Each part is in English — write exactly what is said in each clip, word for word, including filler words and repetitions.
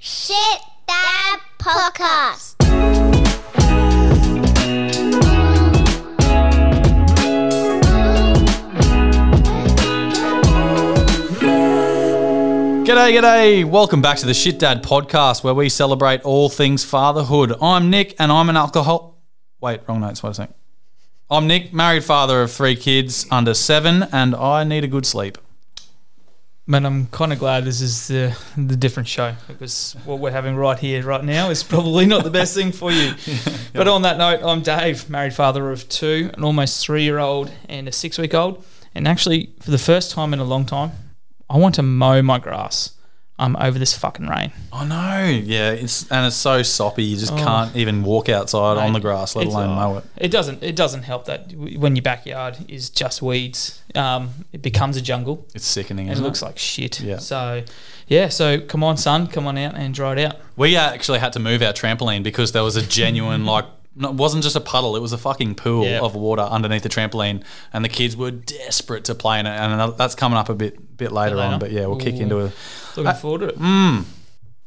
Shit Dad Podcast. G'day, g'day. Welcome back to the Shit Dad Podcast, where we celebrate all things fatherhood. I'm Nick, and I'm an alcohol... Wait, wrong notes. Wait a second. I'm Nick, married father of three kids under seven, and I need a good sleep. Man, I'm kind of glad this is the the different show, because what we're having right here, right now is probably not the best thing for you. Yeah, but yeah. On that note, I'm Dave, married father of two, an almost three-year-old and a six-week-old. And actually, for the first time in a long time, I want to mow my grass um, over this fucking rain. I know. Yeah, it's and it's so soppy. You just oh. can't even walk outside Mate, on the grass, let alone mow it. It doesn't It doesn't help that when your backyard is just weeds. Um, it becomes a jungle. It's sickening, isn't it? It looks like shit. Yeah. So, yeah, so come on, son, come on out and dry it out. We actually had to move our trampoline because there was a genuine, like, it wasn't just a puddle, it was a fucking pool yep. of water underneath the trampoline, and the kids were desperate to play in it, and that's coming up a bit bit later, later. on, but yeah, we'll Ooh. kick into it. Looking uh, forward to it. Mm.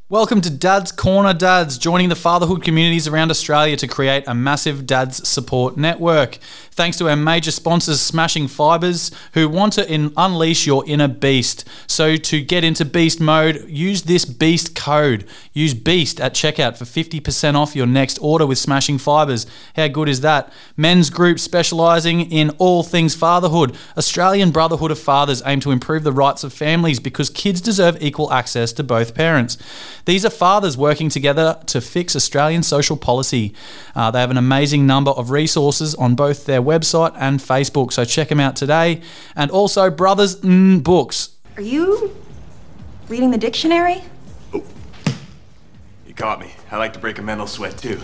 Welcome to Dad's Corner Dads, joining the fatherhood communities around Australia to create a massive dad's support network. Thanks to our major sponsors, Smashing Fibres, who want to in- unleash your inner beast. So to get into beast mode, use this beast code. Use beast at checkout for fifty percent off your next order with Smashing Fibres. How good is that? Men's group specialising in all things fatherhood. Australian Brotherhood of Fathers aim to improve the rights of families because kids deserve equal access to both parents. These are fathers working together to fix Australian social policy. Uh, they have an amazing number of resources on both their website and Facebook, so check them out today. And also Brothers in Books. Are you reading the dictionary? Oh. You caught me. I like to break a mental sweat too.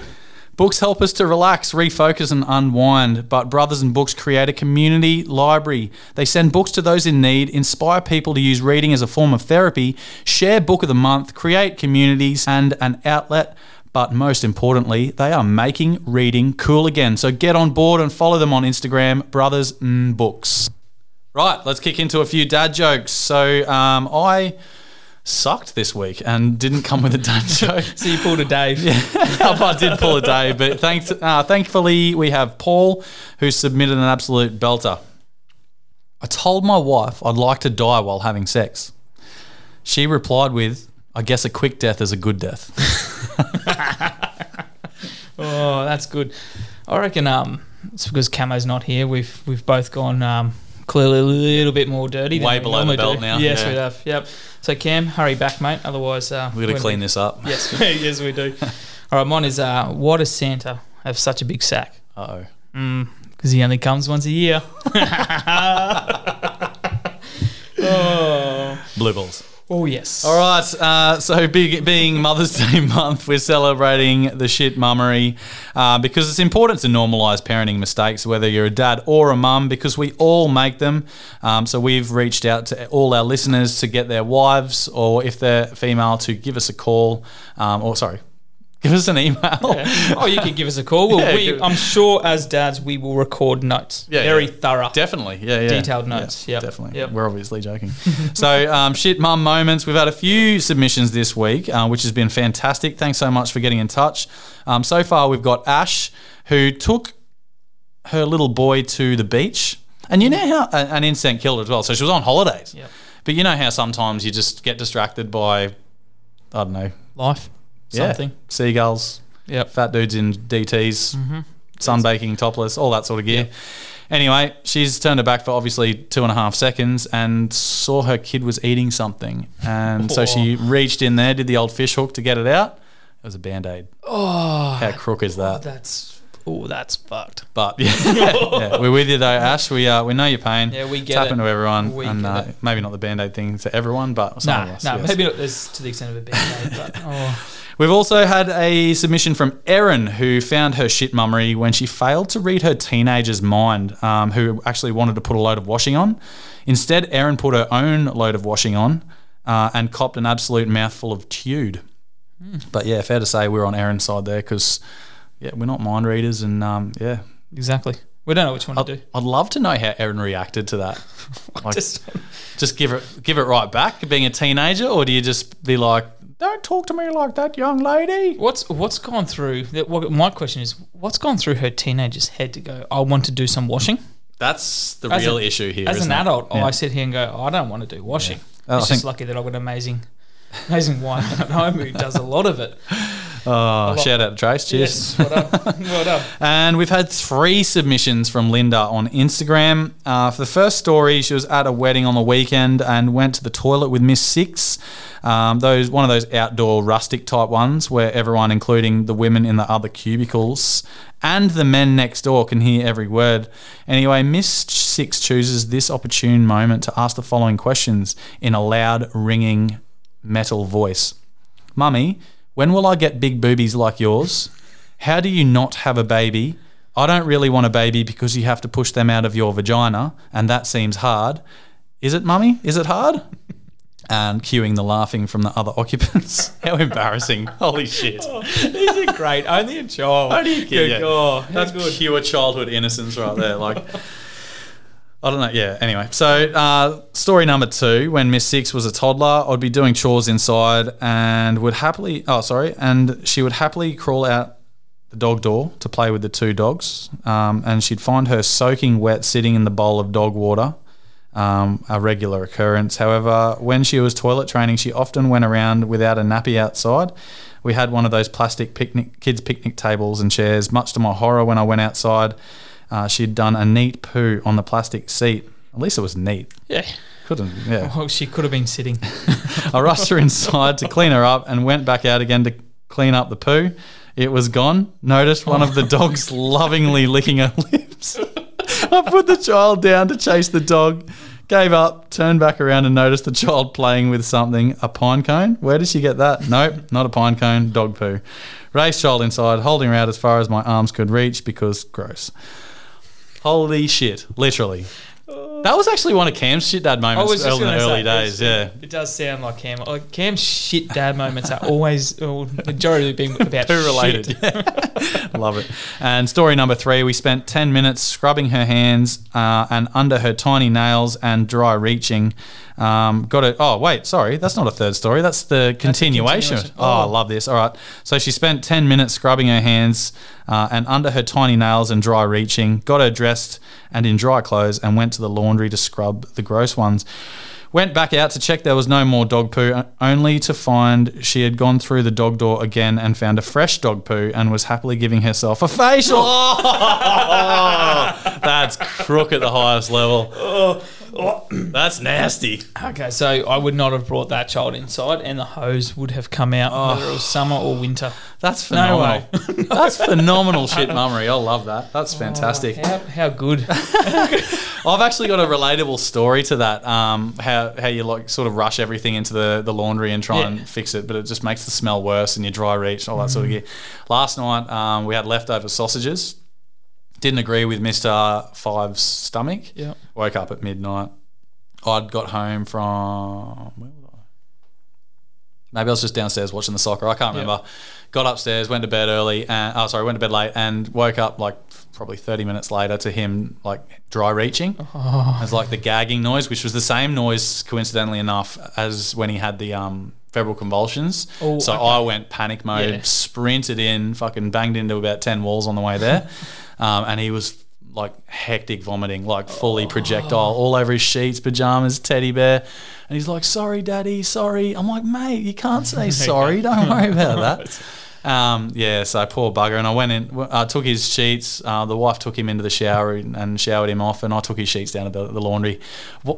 Books help us to relax, refocus and unwind, but Brothers in Books create a community library. They send books to those in need, inspire people to use reading as a form of therapy, share book of the month, create communities and an outlet, but most importantly, they are making reading cool again. So get on board and follow them on Instagram, Brothers in Books. Right, let's kick into a few dad jokes. So um, I... sucked this week and didn't come with a dad joke. So you pulled a Dave. Yeah, I did pull a Dave, but thanks, uh, thankfully we have Paul, who submitted an absolute belter. I told my wife I'd like to die while having sex. She replied with, I guess a quick death is a good death. Oh, that's good. I reckon um, it's because Camo's not here. We've we've both gone... Um, Clearly a little bit more dirty. Way than below the belt do. now. Yes, yeah. we have. Yep. So, Cam, hurry back, mate. Otherwise... Uh, we're going to clean we... this up. Yes, yes, we do. All right, mine is, uh, why does Santa have such a big sack? Uh-oh. Because mm, he only comes once a year. oh. Blue balls. Oh, yes. All right, uh, so big, being Mother's Day month, we're celebrating the shit mummery uh, because it's important to normalise parenting mistakes, whether you're a dad or a mum, because we all make them. Um, so we've reached out to all our listeners to get their wives, or if they're female, to give us a call um, or, sorry, give us an email. Yeah. Oh, you can give us a call. Well, yeah, we, I'm sure as dads we will record notes. Yeah, Very yeah. thorough. Definitely. Yeah, yeah. Detailed notes. Yeah, yep. Definitely. Yep. We're obviously joking. So um, shit mum moments. We've had a few submissions this week, uh, which has been fantastic. Thanks so much for getting in touch. Um, so far we've got Ash, who took her little boy to the beach. And you know how an insect killed her as well. So she was on holidays. Yep. But you know how sometimes you just get distracted by, I don't know. Life. Something. Yeah. Seagulls, yep. Fat dudes in D Ts, mm-hmm. sunbaking, topless, all that sort of gear. Yep. Anyway, she's turned her back for obviously two and a half seconds and saw her kid was eating something. And oh. so she reached in there, did the old fish hook to get it out. It was a Band-Aid. Oh. How crook is that? Oh, that's oh, that's fucked. But yeah, yeah, we're with you though, Ash. We uh, we know your pain. Yeah, we get Tap it. Tap into everyone. We and, uh, maybe not the Band-Aid thing to everyone, but some nah, of us. No, nah, yes. maybe not this to the extent of a Band-Aid, but oh. We've also had a submission from Erin, who found her shit mummery when she failed to read her teenager's mind, um, who actually wanted to put a load of washing on. Instead, Erin put her own load of washing on uh, and copped an absolute mouthful of tude. Mm. But, yeah, fair to say we're on Erin's side there because, yeah, we're not mind readers and, um, yeah. Exactly. We don't know which one I'd, to do. I'd love to know how Erin reacted to that. Like, just, just give it give it right back, being a teenager, or do you just be like, don't talk to me like that, young lady? What's what's gone through, my question is, what's gone through her teenager's head to go, I want to do some washing? That's the as real a, issue here. As isn't an adult, yeah. I sit here and go, oh, I don't want to do washing. Yeah. Oh, it's I just lucky that I've got an amazing, amazing wife at home who does a lot of it. Oh, shout out to Trace. Cheers. Yes, well done. Well done. And we've had three submissions from Linda on Instagram. Uh, for the first story, she was at a wedding on the weekend and went to the toilet with Miss Six, um, those one of those outdoor rustic type ones where everyone, including the women in the other cubicles and the men next door, can hear every word. Anyway, Miss Six chooses this opportune moment to ask the following questions in a loud, ringing metal voice. Mummy, when will I get big boobies like yours? How do you not have a baby? I don't really want a baby because you have to push them out of your vagina, and that seems hard. Is it, Mummy? Is it hard? And cueing the laughing from the other occupants. How embarrassing. Holy shit. Oh, these are great. Only a child. Only a kid. Oh, that's good. Pure childhood innocence right there. Like... I don't know, yeah, anyway. So uh, story number two, when Miss Six was a toddler, I'd be doing chores inside and would happily, oh, sorry, and she would happily crawl out the dog door to play with the two dogs, um, and she'd find her soaking wet sitting in the bowl of dog water, um, a regular occurrence. However, when she was toilet training, she often went around without a nappy outside. We had one of those plastic picnic kids' picnic tables and chairs. Much to my horror, when I went outside, Uh, she'd done a neat poo on the plastic seat. At least it was neat. Yeah. Couldn't, yeah. Well, she could have been sitting. I rushed her inside to clean her up and went back out again to clean up the poo. It was gone. Noticed one of the dogs lovingly licking her lips. I put the child down to chase the dog, gave up, turned back around and noticed the child playing with something, a pine cone. Where did she get that? Nope, not a pine cone, dog poo. Raced child inside, holding her out as far as my arms could reach because gross. Holy shit, literally. Oh. That was actually one of Cam's shit dad moments in the early say, days, yeah. It does sound like Cam. Like Cam's shit dad moments are always, well, majority being about poo related. Shit. Love it. And story number three, we spent ten minutes scrubbing her hands uh, and under her tiny nails and dry reaching. Um, got it. Oh, wait, sorry. That's not a third story. That's the continuation. That's continuation. Oh, oh, I love this. All right. So she spent ten minutes scrubbing her hands Uh, and under her tiny nails and dry reaching, got her dressed and in dry clothes and went to the laundry to scrub the gross ones. Went back out to check there was no more dog poo, only to find she had gone through the dog door again and found a fresh dog poo and was happily giving herself a facial. Oh, that's crook at the highest level. Oh, oh, that's nasty. Okay, so I would not have brought that child inside and the hose would have come out oh. whether it was summer or winter. That's phenomenal. No way. That's phenomenal shit mummery. I love that. That's fantastic. Oh, how, how good. I've actually got a relatable story to that, um, how how you like sort of rush everything into the, the laundry and try yeah. and fix it, but it just makes the smell worse and your dry reach and all that mm. sort of gear. Last night um, we had leftover sausages. Didn't agree with Mister Five's stomach. Yeah. Woke up at midnight. I'd got home from... Where was I? Maybe I was just downstairs watching the soccer. I can't remember. Yep. Got upstairs, went to bed early. And, oh, sorry, went to bed late and woke up like probably thirty minutes later to him like dry reaching. Oh. It was like the gagging noise, which was the same noise, coincidentally enough, as when he had the... um. febrile convulsions. Ooh, so okay. I went panic mode, yeah. sprinted in, fucking banged into about ten walls on the way there. um, and he was like hectic vomiting, like fully projectile all over his sheets, pajamas, teddy bear. And he's like, sorry, daddy, sorry. I'm like, mate, you can't say sorry. Don't worry about that. Um, yeah, so poor bugger. And I went in, I took his sheets. Uh, the wife took him into the shower and showered him off, and I took his sheets down to the, the laundry.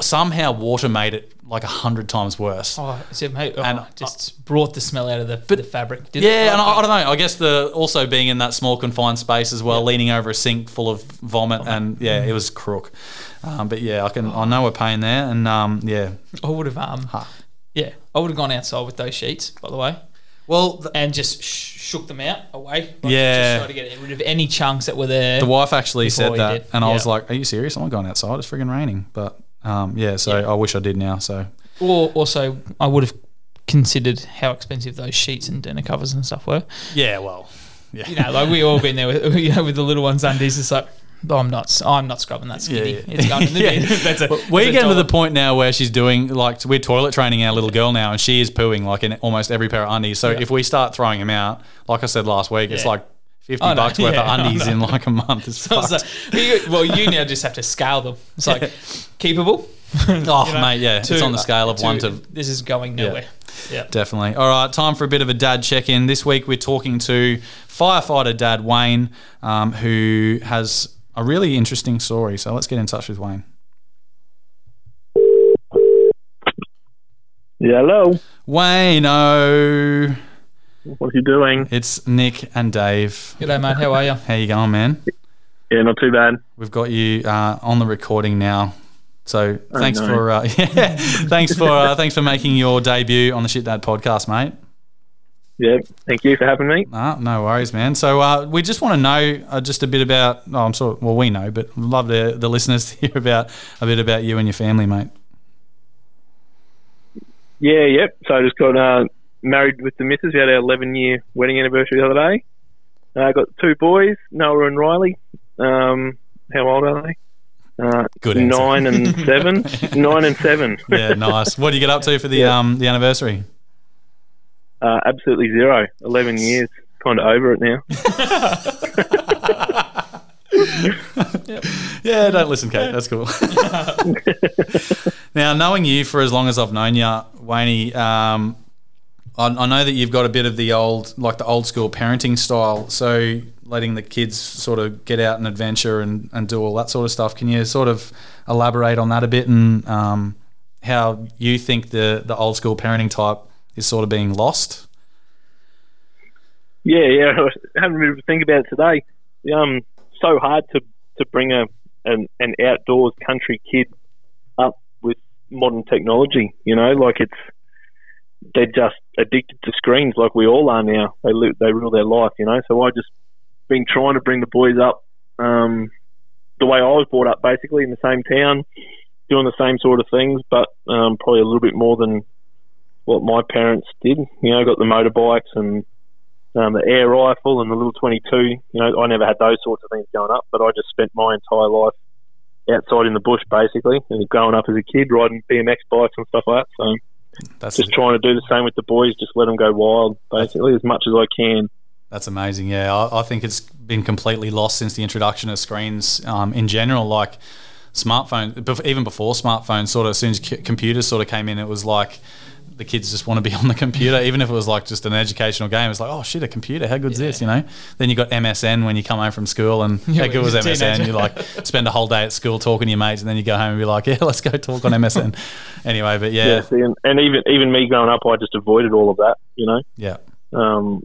Somehow water made it like a hundred times worse. Oh, so mate, oh, and just I, brought the smell out of the, but, the fabric. Did yeah, it? and I, I don't know. I guess the also being in that small confined space as well, yeah. leaning over a sink full of vomit, oh, and yeah, mm. it was crook. Um, but yeah, I can oh. I know a pain there, and um, yeah, I would have um, huh. yeah, I would have gone outside with those sheets, by the way. Well, th- and just sh- shook them out away. Like yeah. Just try to get rid of any chunks that were there. The wife actually said that, did. and yeah. I was like, "Are you serious? I'm not going outside. It's friggin' raining." But um, yeah, so yeah. I wish I did now. So, or also, I would have considered how expensive those sheets and dinner covers and stuff were. Yeah, well, yeah, you know, like we all been there with you know with the little ones' undies. It's like, I'm not. I'm not scrubbing that skivvy. Yeah, yeah. It's going in the bin. Yeah, that's a, we're that's getting to the point now where she's doing like we're toilet training our little girl now, and she is pooing like in almost every pair of undies. So yeah. if we start throwing them out, like I said last week, yeah. it's like fifty oh, no. bucks worth yeah, of undies no, no. in like a month. It's so fucked. Like, well, you now just have to scale them. It's like yeah. keepable. oh you know, mate, yeah, two, it's on the scale of two, one to. This is going nowhere. Yeah, yeah, definitely. All right, time for a bit of a dad check-in. This week we're talking to firefighter dad Wayne, um, who has. A really interesting story. So let's get in touch with Wayne. Yeah, hello. Wayne, oh. What are you doing? It's Nick and Dave. G'day, mate. How are you? How you going, man? Yeah, not too bad. We've got you uh, on the recording now. So oh, thanks, no. for, uh, yeah, thanks for uh, thanks for making your debut on the Shit Dad podcast, mate. Yeah, thank you for having me. Ah, no worries, man. So uh, we just want to know uh, just a bit about, oh, I'm sure, well, we know, but love the, the listeners to hear about a bit about you and your family, mate. Yeah, yep. So I just got uh, married with the missus. We had our eleven-year wedding anniversary the other day. I uh, got two boys, Noah and Riley. Um, how old are they? Uh, Good answer. Nine and seven. Nine and seven. Yeah, nice. What do you get up to for the yeah. um the anniversary? Uh, absolutely zero. Eleven years, kind of over it now. yep. Yeah, don't listen, Kate. That's cool. Now, knowing you for as long as I've known you, Wayne, um, I, I know that you've got a bit of the old, like the old school parenting style. So, letting the kids sort of get out and adventure and, and do all that sort of stuff. Can you sort of elaborate on that a bit and um, how you think the the old school parenting type? Is sort of being lost. Yeah, yeah. I haven't really think about it today. Um, so hard to to bring a an, an outdoors country kid up with modern technology. You know, like it's they're just addicted to screens, like we all are now. They live, they rule their life. You know, so I just been trying to bring the boys up um, the way I was brought up, basically in the same town, doing the same sort of things, but um, probably a little bit more than. What my parents did, you know, got the motorbikes and um, the air rifle and the little twenty-two. You know, I never had those sorts of things going up, but I just spent my entire life outside in the bush, basically, and growing up as a kid, riding B M X bikes and stuff like that. So that's just trying to do the same with the boys, just let them go wild, basically, as much as I can. That's amazing, yeah. I, I think it's been completely lost since the introduction of screens um, in general, like smartphones, even before smartphones, sort of as soon as c- computers sort of came in, it was like... The kids just want to be on the computer, even if it was like just an educational game. It's like, oh shit, a computer, how good's yeah. this, you know? Then you got M S N when you come home from school, and yeah, how good was M S N? You like spend a whole day at school talking to your mates, and then you go home and be like, yeah, let's go talk on M S N. Anyway, but yeah, yeah see, and, and even even me growing up, I just avoided all of that, you know. Yeah, um,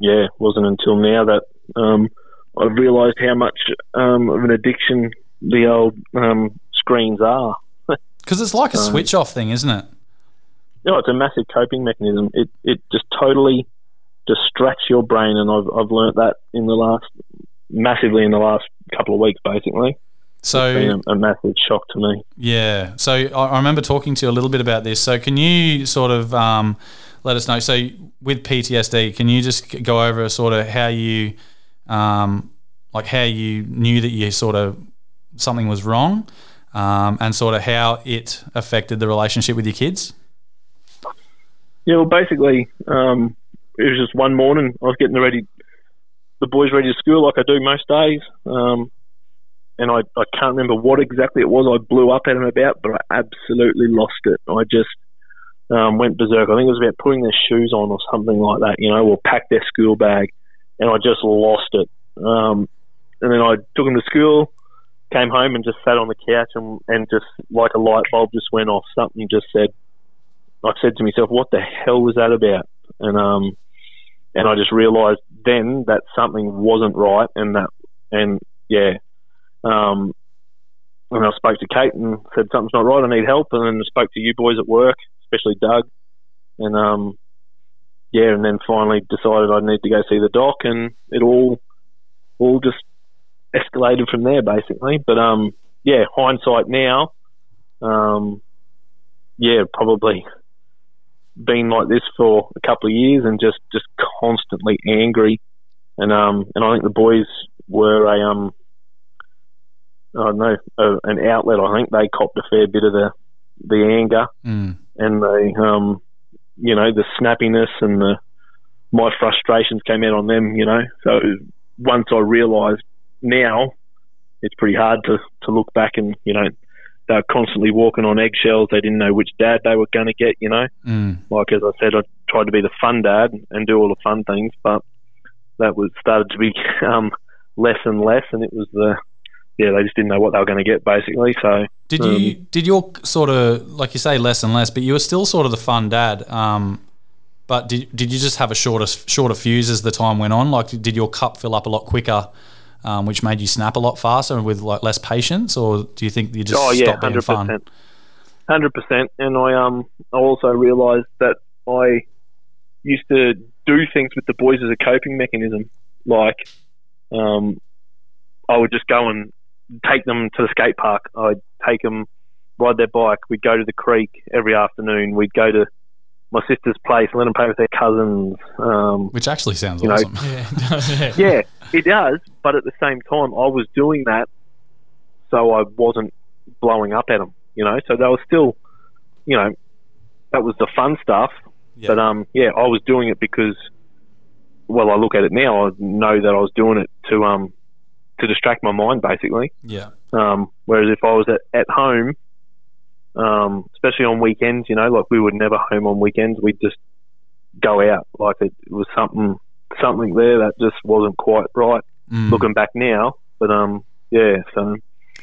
yeah, it wasn't until now that um, I realised how much um, of an addiction the old um, screens are. Because it's like a um, switch off thing, isn't it? No, it's a massive coping mechanism. It it just totally distracts your brain, and I've I've learnt that in the last massively in the last couple of weeks, basically. So it's been a, a massive shock to me. Yeah. So I remember talking to you a little bit about this. So can you sort of um, let us know? So with P T S D, can you just go over sort of how you um, like how you knew that you sort of something was wrong, um, and sort of how it affected the relationship with your kids? Yeah, well, basically, um, it was just one morning. I was getting ready, the boys ready to school, like I do most days, um, and I, I can't remember what exactly it was I blew up at them about, but I absolutely lost it. I just um, went berserk. I think it was about putting their shoes on or something like that, you know, or pack their school bag, and I just lost it. Um, and then I took them to school, came home and just sat on the couch, and, and just like a light bulb just went off. Something just said, I said to myself, what the hell was that about? And um, and I just realised then that something wasn't right, and that, and yeah, um, and I spoke to Kate and said something's not right, I need help, and then I spoke to you boys at work, especially Doug, and um, yeah, and then finally decided I need to go see the doc, and it all all just escalated from there, basically. But um, yeah, hindsight now, um, yeah, probably. Been like this for a couple of years and just, just constantly angry, and um and I think the boys were a um I don't know, uh, an outlet. I think they copped a fair bit of the the anger mm. and the um, you know, the snappiness and the my frustrations came out on them. You know, so it was, once I realised now, it's pretty hard to to look back and you know. They were constantly walking on eggshells. They didn't know which dad they were going to get, you know. Mm. Like, as I said, I tried to be the fun dad and do all the fun things, but that was started to be um, less and less, and it was the, yeah, they just didn't know what they were going to get, basically. So Did um, you did your sort of, like you say, less and less, but you were still sort of the fun dad, um, but did did you just have a shorter, shorter fuse as the time went on? Like, did your cup fill up a lot quicker? Um, which made you snap a lot faster and with like less patience, or do you think you just oh, yeah, stopped being fun? one hundred percent. And I um I also realised that I used to do things with the boys as a coping mechanism. Like, um, I would just go and take them to the skate park. I'd take them, ride their bike. We'd go to the creek every afternoon. We'd go to my sister's place and let them play with their cousins. Um, Which actually sounds awesome. Know, yeah. yeah. It does, but at the same time, I was doing that so I wasn't blowing up at them, you know. So they were still, you know, that was the fun stuff. Yeah. But, um, yeah, I was doing it because, well, I look at it now, I know that I was doing it to um to distract my mind, basically. Yeah. Um, whereas if I was at, at home, um, especially on weekends, you know, like we were never home on weekends. We'd just go out. Like it, it was something... something there that just wasn't quite right mm. looking back now, but um yeah so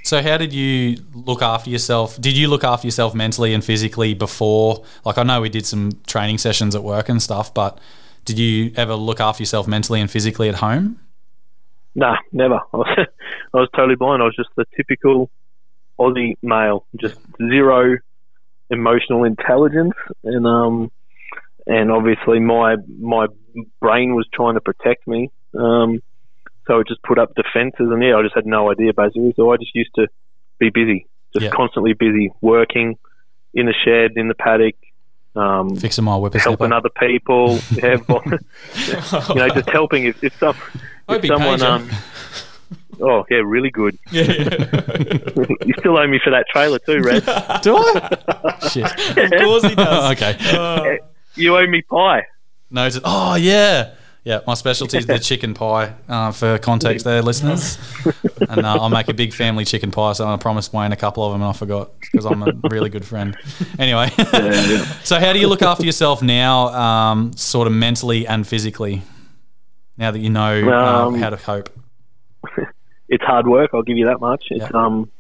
so how did you look after yourself? Did you look after yourself mentally and physically before? Like, I know we did some training sessions at work and stuff, but did you ever look after yourself mentally and physically at home? Nah, never. I was, I was totally blind. I was just the typical Aussie male, just zero emotional intelligence, and um and obviously my my brain was trying to protect me, um, so it just put up defences, and yeah, I just had no idea, basically. So I just used to be busy, just yeah. constantly busy, working in the shed, in the paddock, um, fixing my whipper, helping other people, yeah, you know, just helping. If, if, some, if someone, um, oh yeah, really good. Yeah, yeah. You still owe me for that trailer too, Red. Do I? Shit, of course he does. Okay, uh, you owe me pie. Noted. Oh yeah, yeah. My specialty is the chicken pie. Uh, for context, there, listeners, and uh, I'll make a big family chicken pie. So I promised Wayne a couple of them, and I forgot because I'm a really good friend. Anyway, yeah, yeah. So how do you look after yourself now, um, sort of mentally and physically? Now that you know um, um, how to cope, it's hard work. I'll give you that much. It's yeah. um,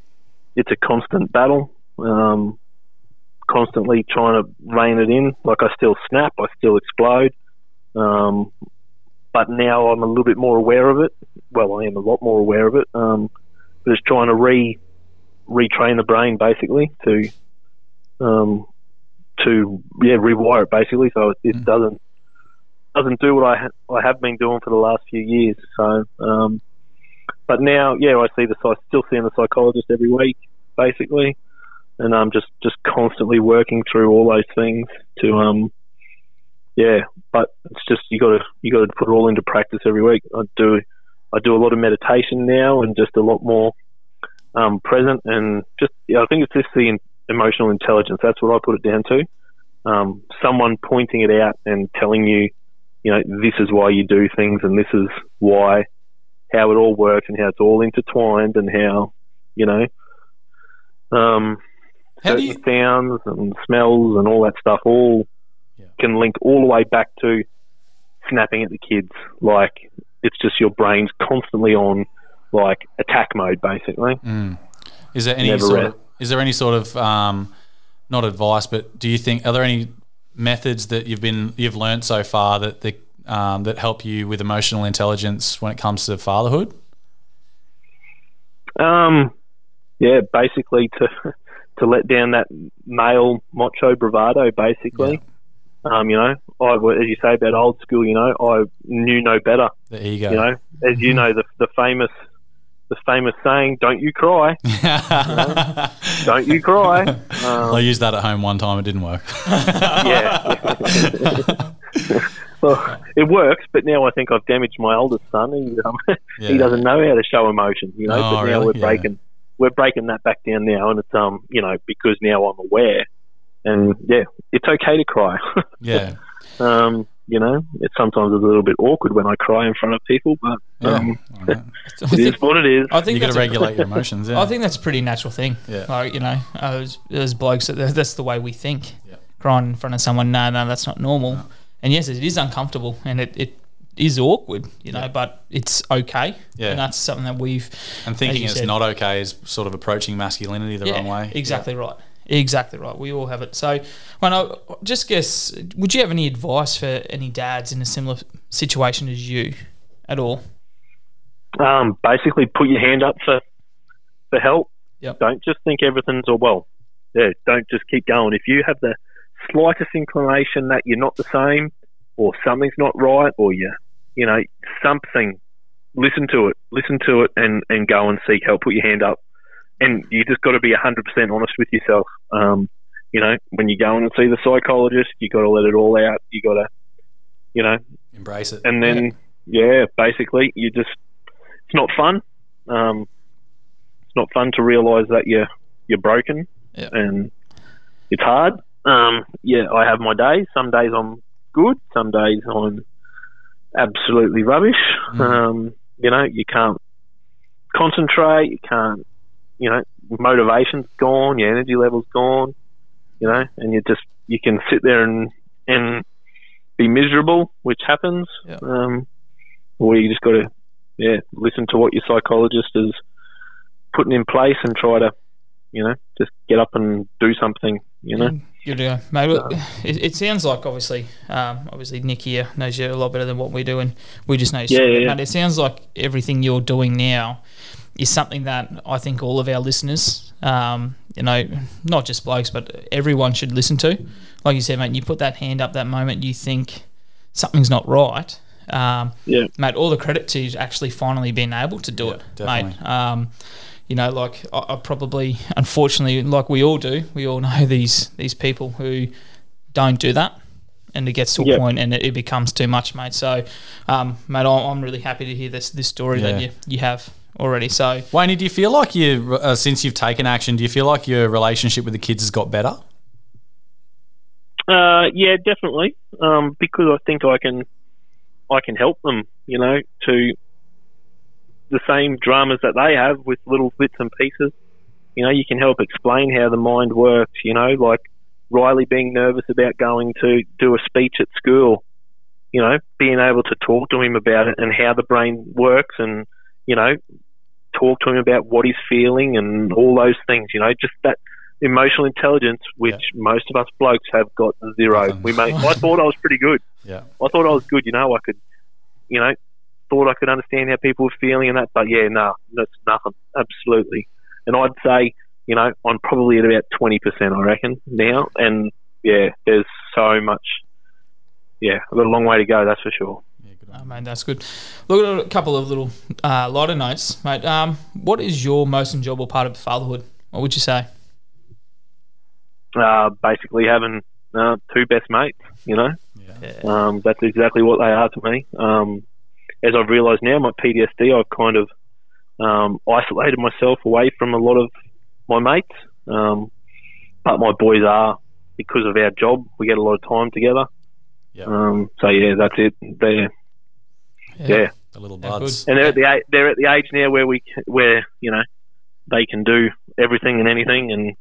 it's a constant battle. Um. Constantly trying to rein it in. Like, I still snap, I still explode, um, but now I'm a little bit more aware of it. Well, I am a lot more aware of it. Um, but it's trying to re retrain the brain, basically, to um, to yeah rewire it, basically, so it mm. doesn't doesn't do what I ha- I have been doing for the last few years. So, um, but now, yeah, I see the I still seeing the psychologist every week, basically. And I'm um, just, just constantly working through all those things to, um, yeah. But it's just you got to you got to put it all into practice every week. I do I do a lot of meditation now, and just a lot more um, present, and just yeah, I think it's just the in- emotional intelligence. That's what I put it down to. Um, someone pointing it out and telling you, you know, this is why you do things, and this is why, how it all works, and how it's all intertwined, and how, you know. Um, How do you... sounds and smells and all that stuff all yeah. can link all the way back to snapping at the kids. Like, it's just your brain's constantly on like attack mode, basically. Mm. Is there any Never sort of, is there any sort of um, not advice, but do you think are there any methods that you've been you've learned so far that the, um, that help you with emotional intelligence when it comes to fatherhood? Um, yeah, basically to. to let down that male macho bravado, basically. Yeah. Um, you know, I, as you say about old school, you know, I knew no better. The ego. You know, as you know, the the famous the famous saying, don't you cry. You know? Don't you cry. Um, I used that at home one time. It didn't work. Yeah. Well, it works, but now I think I've damaged my oldest son. He, um, yeah. he doesn't know how to show emotion, you know, oh, but now really? we're breaking... Yeah. we're breaking that back down now, and it's um you know because now I'm aware, and yeah, it's okay to cry. Yeah. um. You know, it's sometimes a little bit awkward when I cry in front of people, but yeah, um, right. it think, is what it is. I think you got to regulate your emotions. Yeah. I think that's a pretty natural thing. Yeah, like, you know, uh, as blokes, that's the way we think. Yeah. Crying in front of someone, no, no, that's not normal. No. And yes, it is uncomfortable, and it, it is awkward, you know, yeah. but it's okay. Yeah, and that's something that we've and thinking it's said, not okay is sort of approaching masculinity the yeah, wrong way. Exactly yeah. right. Exactly right. We all have it. So, when I just guess, would you have any advice for any dads in a similar situation as you at all? Um, basically, put your hand up for for help. Yep. Don't just think everything's all well. Yeah, don't just keep going. If you have the slightest inclination that you're not the same, or something's not right, or you, you know, something, listen to it. Listen to it, and and go and seek help. Put your hand up. And you just got to be one hundred percent honest with yourself. Um, you know, when you go in and see the psychologist, you got to let it all out. You got to, you know, embrace it. And then, yeah, yeah basically, you just—it's not fun. Um, it's not fun to realise that you're you're broken, yeah. and it's hard. Um, yeah, I have my days. Some days I'm good. Some days I'm absolutely rubbish. Mm. Um, you know, you can't concentrate. You can't. You know, motivation's gone, your energy level's gone, you know, and you just, you can sit there and and be miserable, which happens, yeah. um, or you just got to, yeah, listen to what your psychologist is putting in place and try to, you know, just get up and do something, you know. You do, mate. Um, it, it sounds like, obviously, um, obviously Nick here knows you a lot better than what we do, and we just know you. Yeah, yeah. Mate, it sounds like everything you're doing now is something that I think all of our listeners, um, you know, not just blokes, but everyone should listen to. Like you said, mate, you put that hand up that moment you think something's not right. Um, yeah. Mate, all the credit to you actually finally being able to do yeah, it, definitely. Mate. Um, you know, like I, I probably, unfortunately, like we all do, we all know these these people who don't do that. And it gets to a yep. point and it, it becomes too much, mate. So, um, mate, I'm really happy to hear this this story yeah. that you, you have already. So, Wayne, do you feel like you, uh, since you've taken action, do you feel like your relationship with the kids has got better? Uh, yeah, definitely. Um, because I think I can, I can help them, you know, to the same dramas that they have with little bits and pieces. You know, you can help explain how the mind works, you know, like Riley being nervous about going to do a speech at school, you know, being able to talk to him about it and how the brain works, and, you know, talk to him about what he's feeling and all those things, you know, just that emotional intelligence, which yeah. most of us blokes have got zero. We may, I thought I was pretty good. Yeah. I thought I was good, you know, I could, you know, thought I could understand how people were feeling and that, but yeah, no, that's nothing, absolutely. And I'd say, you know, I'm probably at about twenty percent, I reckon, now. And, yeah, there's so much, yeah, I've got a long way to go, that's for sure. Yeah, good oh, mate, that's good. Look at a couple of little uh, lighter notes, mate. Um, what is your most enjoyable part of fatherhood? What would you say? Uh, basically having uh, two best mates, you know. Yeah. Um, that's exactly what they are to me. Um, as I've realised now, my P T S D, I've kind of um, isolated myself away from a lot of my mates, um, but my boys are, because of our job, we get a lot of time together. Yeah. Um, so yeah, that's it. They're yeah, yeah. the little buds, and they're at the they're at the age now where we where you know they can do everything and anything, and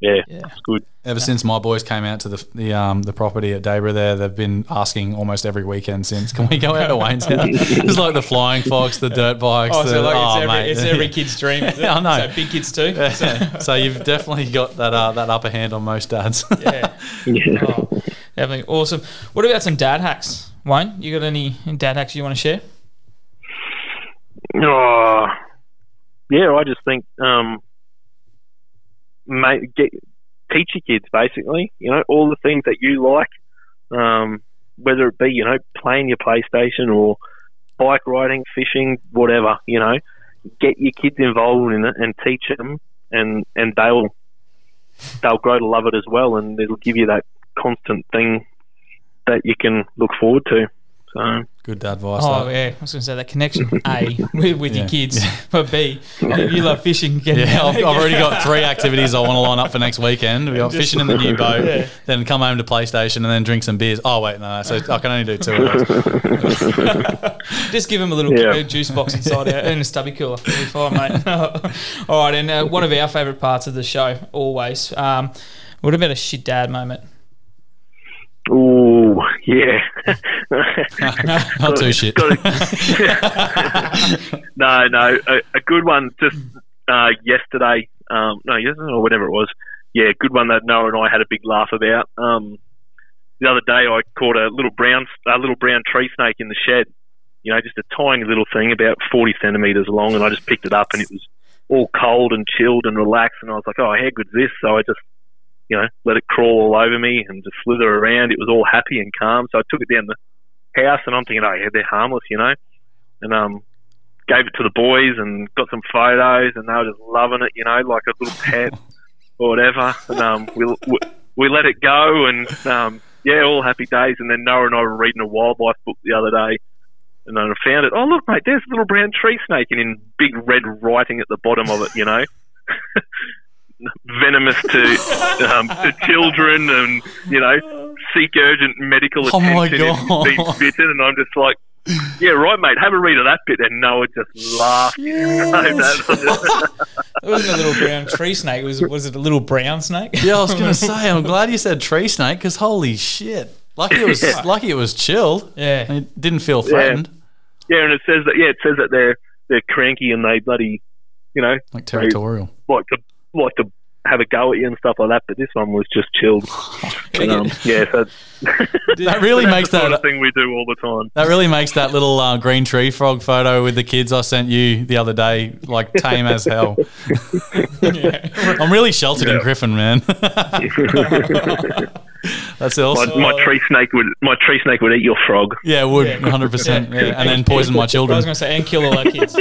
yeah, yeah. it's good. Ever yeah. since my boys came out to the the um the property at Debra, there they've been asking almost every weekend since, can we go out to Wayne's house? It's like the flying fox, the dirt bikes. Oh, the, so like oh it's, every, it's every kid's dream. Is it? Yeah, I know. So big kids too. Yeah. So. so you've definitely got that uh, that upper hand on most dads. yeah. yeah. Oh, definitely awesome. What about some dad hacks, Wayne? You got any dad hacks you want to share? Oh, yeah, I just think. Um, Mate, get, teach your kids basically, you know, all the things that you like, um, whether it be, you know, playing your PlayStation or bike riding, fishing, whatever, you know, get your kids involved in it and teach them, and, and they'll they'll grow to love it as well, and it'll give you that constant thing that you can look forward to. So good advice. Oh though. yeah, I was going to say that connection A with, with yeah. your kids, yeah. but B, if you love fishing. Get yeah, I've, I've already got three activities I want to line up for next weekend. We got fishing in the new boat, yeah. then come home to PlayStation, and then drink some beers. Oh wait, no, so I can only do two of those. Just give him a little yeah. juice box inside out and a stubby cooler. It'll be fine, mate. All right, and uh, one of our favourite parts of the show always. Um, what about a shit dad moment? Ooh, yeah. Not too shit. no, no, a, a good one just uh, yesterday, um, no, yesterday or whatever it was. Yeah, good one that Noah and I had a big laugh about. Um, the other day I caught a little brown, a little brown tree snake in the shed. You know, just a tiny little thing, about forty centimetres long, and I just picked it up and it was all cold and chilled and relaxed, and I was like, oh, how good's this? So I just, you know, let it crawl all over me and just slither around. It was all happy and calm. So I took it down the house and I'm thinking, oh, yeah, they're harmless, you know. And um, gave it to the boys and got some photos, and they were just loving it, you know, like a little pet or whatever. And um, we, we we let it go and, um, yeah, all happy days. And then Noah and I were reading a wildlife book the other day, and then I found it. Oh, look, mate, there's a little brown tree snake, and in big red writing at the bottom of it, you know. Venomous to um, to children, and you know, seek urgent medical attention. Oh my God. If being bitten. And I'm just like, yeah, right, mate, have a read of that bit. And Noah just laughed. Yes. It wasn't a little brown tree snake. It was was it a little brown snake? Yeah, I was going to say. I'm glad you said tree snake, because holy shit, lucky it was yeah. lucky it was chilled. Yeah, and it didn't feel threatened. Yeah. yeah, and it says that. Yeah, it says that they're they're cranky and they bloody, you know, like territorial, they, like the. like to have a go at you and stuff like that, but this one was just chilled. And, um, yeah, so that really so makes that thing we do all the time. That really makes that little uh, green tree frog photo with the kids I sent you the other day like tame as hell. Yeah. I'm really sheltered yeah. in Griffin, man. That's awesome. My, my tree snake would my tree snake would eat your frog. Yeah, it would, one hundred percent, and then poison my children. I was going to say, and kill all our kids.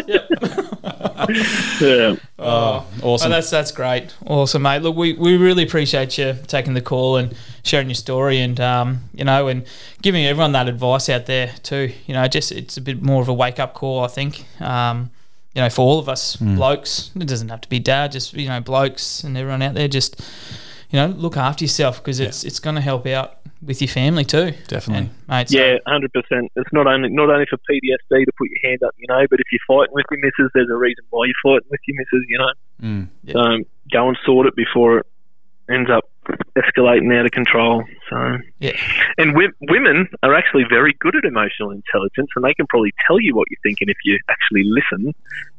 Yeah. Oh, awesome. Oh, that's that's great. Awesome, mate. Look, we, we really appreciate you taking the call and sharing your story, and um, you know, and giving everyone that advice out there too. You know, just it's a bit more of a wake up call, I think. Um, you know, for all of us mm. blokes, it doesn't have to be dad. Just you know, blokes and everyone out there, just you know, look after yourself, because it's yeah. it's going to help out with your family too. Definitely, and, mate. So. Yeah, hundred percent. It's not only not only for P T S D to put your hand up, you know, but if you're fighting with your missus, there's a reason why you're fighting with your missus, you know. Mm. Yep. Um, go and sort it before it ends up escalating out of control. So yeah, and wi- women are actually very good at emotional intelligence, and they can probably tell you what you're thinking if you actually listen.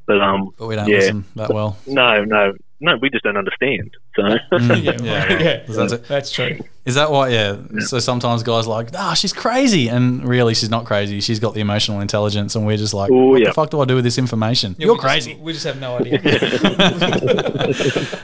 But um, but we don't yeah. listen that well. No, no. No, we just don't understand. So mm, yeah, yeah, yeah. That's, it. That's true. Is that why? Yeah. yeah. So sometimes guys are like, ah, oh, she's crazy, and really she's not crazy. She's got the emotional intelligence, and we're just like, Ooh, what yeah. the fuck do I do with this information? Yeah, You're we crazy. Just, we just have no idea,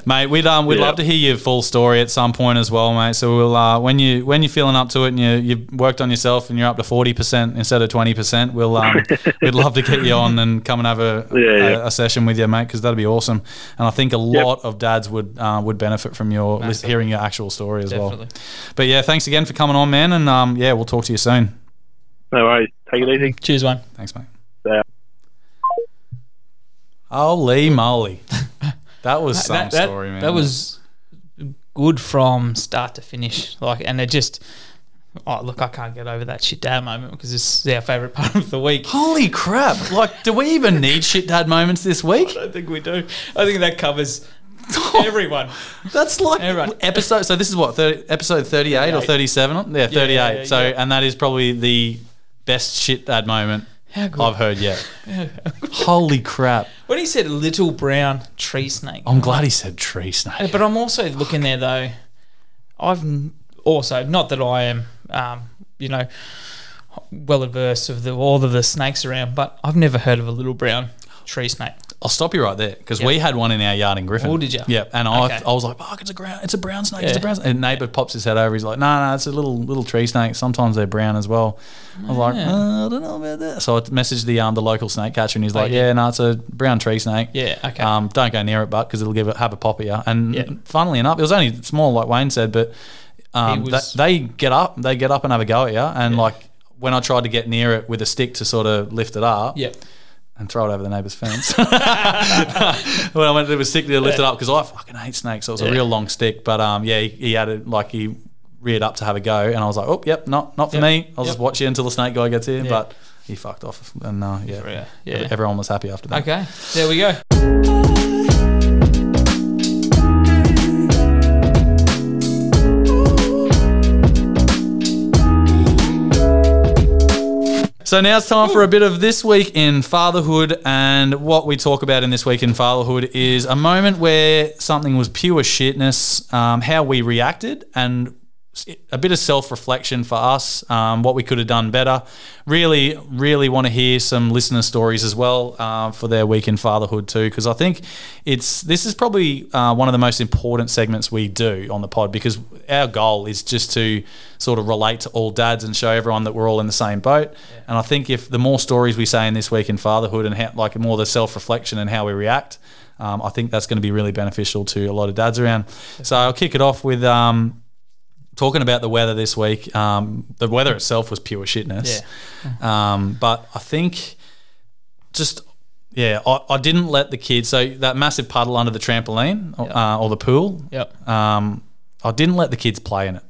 mate. We'd um we'd yeah. love to hear your full story at some point as well, mate. So we'll uh when you when you're feeling up to it and you you've worked on yourself and you're up to forty percent instead of twenty percent, we'll um we'd love to get you on and come and have a yeah, a, yeah. a session with you, mate, because that'd be awesome. And I think a lot. A lot of dads would uh, would benefit from your Massive. hearing your actual story as Definitely. well. But yeah, thanks again for coming on, man, and um, yeah, we'll talk to you soon. No worries. Take it easy. Cheers, man. Thanks, mate. Yeah. Holy moly, that was that, some that, story, that, man. That was good from start to finish. Like, and it just. Oh, look, I can't get over that shit dad moment because this is our favourite part of the week. Holy crap. Like, do we even need shit dad moments this week? I don't think we do. I think that covers everyone. That's like everyone. episode. So this is what, thirty, episode thirty-eight, thirty-eight or thirty-seven? Yeah, thirty-eight. Yeah, yeah, yeah, so, yeah. And that is probably the best shit dad moment I've heard yet. Yeah. Holy crap. When he said little brown tree snake. I'm glad he said tree snake. But I'm also Fuck. looking there, though. I've also, not that I am... Um, you know, well averse of the, all of the snakes around, but I've never heard of a little brown tree snake. I'll stop you right there because yep. we had one in our yard in Griffin. Oh, did you? Yeah, and okay. I, I was like, "Fuck, oh, it's a brown, it's a brown snake, yeah. it's a brown." snake. And neighbour yeah. pops his head over. He's like, "No, nah, no, nah, it's a little little tree snake. Sometimes they're brown as well." I was yeah. like, oh, "I don't know about that." So I messaged the um the local snake catcher, and he's like, oh, "Yeah, yeah no, nah, it's a brown tree snake. Yeah, okay. Um, don't go near it, but because it'll give it have a pop at you." And yeah. funnily enough, it was only small, like Wayne said, but. Um, was, they, they get up, they get up and have a go at you, and yeah. like when I tried to get near it with a stick to sort of lift it up, yeah, and throw it over the neighbour's fence. When I went, it was sick to lift yeah. it up because I fucking hate snakes. So it was yeah. a real long stick, but um, yeah, he, he had it like he reared up to have a go, and I was like, oh, yep, not not for yep. me. I'll yep. just watch you until the snake guy gets here. Yeah. But he fucked off, and no, uh, yeah, yeah. yeah, everyone was happy after that. Okay, there we go. So now it's time for a bit of This Week in Fatherhood, and what we talk about in This Week in Fatherhood is a moment where something was pure shitness, um, how we reacted, and a bit of self-reflection for us, um, what we could have done better. Really, really want to hear some listener stories as well uh, for their week in fatherhood too, because I think it's this is probably uh, one of the most important segments we do on the pod, because our goal is just to sort of relate to all dads and show everyone that we're all in the same boat. Yeah. And I think if the more stories we say in This Week in Fatherhood and how, like more the self-reflection and how we react, um, I think that's going to be really beneficial to a lot of dads around. Yeah. So I'll kick it off with... Um, Talking about the weather this week, um, the weather itself was pure shitness. Yeah. Um, but I think just, yeah, I, I didn't let the kids, so that massive puddle under the trampoline yep. uh, or the pool, yep. um, I didn't let the kids play in it.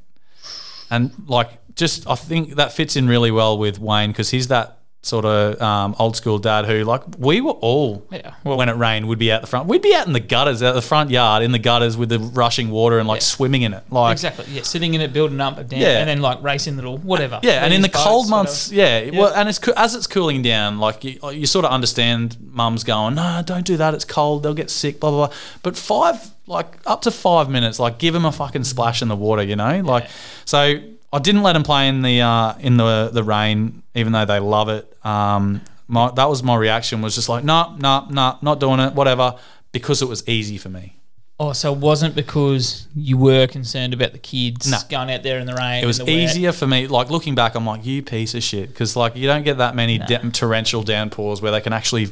And, like, just I think that fits in really well with Wayne, because he's that sort of um, old school dad who, like, we were all, yeah. well, when it rained, would be out the front. We'd be out in the gutters, out the front yard, in the gutters with the rushing water and, like, yeah. swimming in it. Like Exactly. Yeah, sitting in it, building up and down, yeah. and then, like, racing little whatever. Yeah, and, and in the boats, cold months, yeah, yeah. Well, and it's as it's cooling down, like, you, you sort of understand mums going, no, don't do that, it's cold, they'll get sick, blah, blah, blah. But five, like, up to five minutes, like, give them a fucking splash in the water, you know? Like, yeah. so... I didn't let them play in the uh, in the the rain, even though they love it. Um, my, that was my reaction, was just like, no, no, no, not doing it, whatever, because it was easy for me. Oh, so it wasn't because you were concerned about the kids no. going out there in the rain. It was easier wet. For me. Like, looking back, I'm like, you piece of shit, because, like, you don't get that many no. de- torrential downpours where they can actually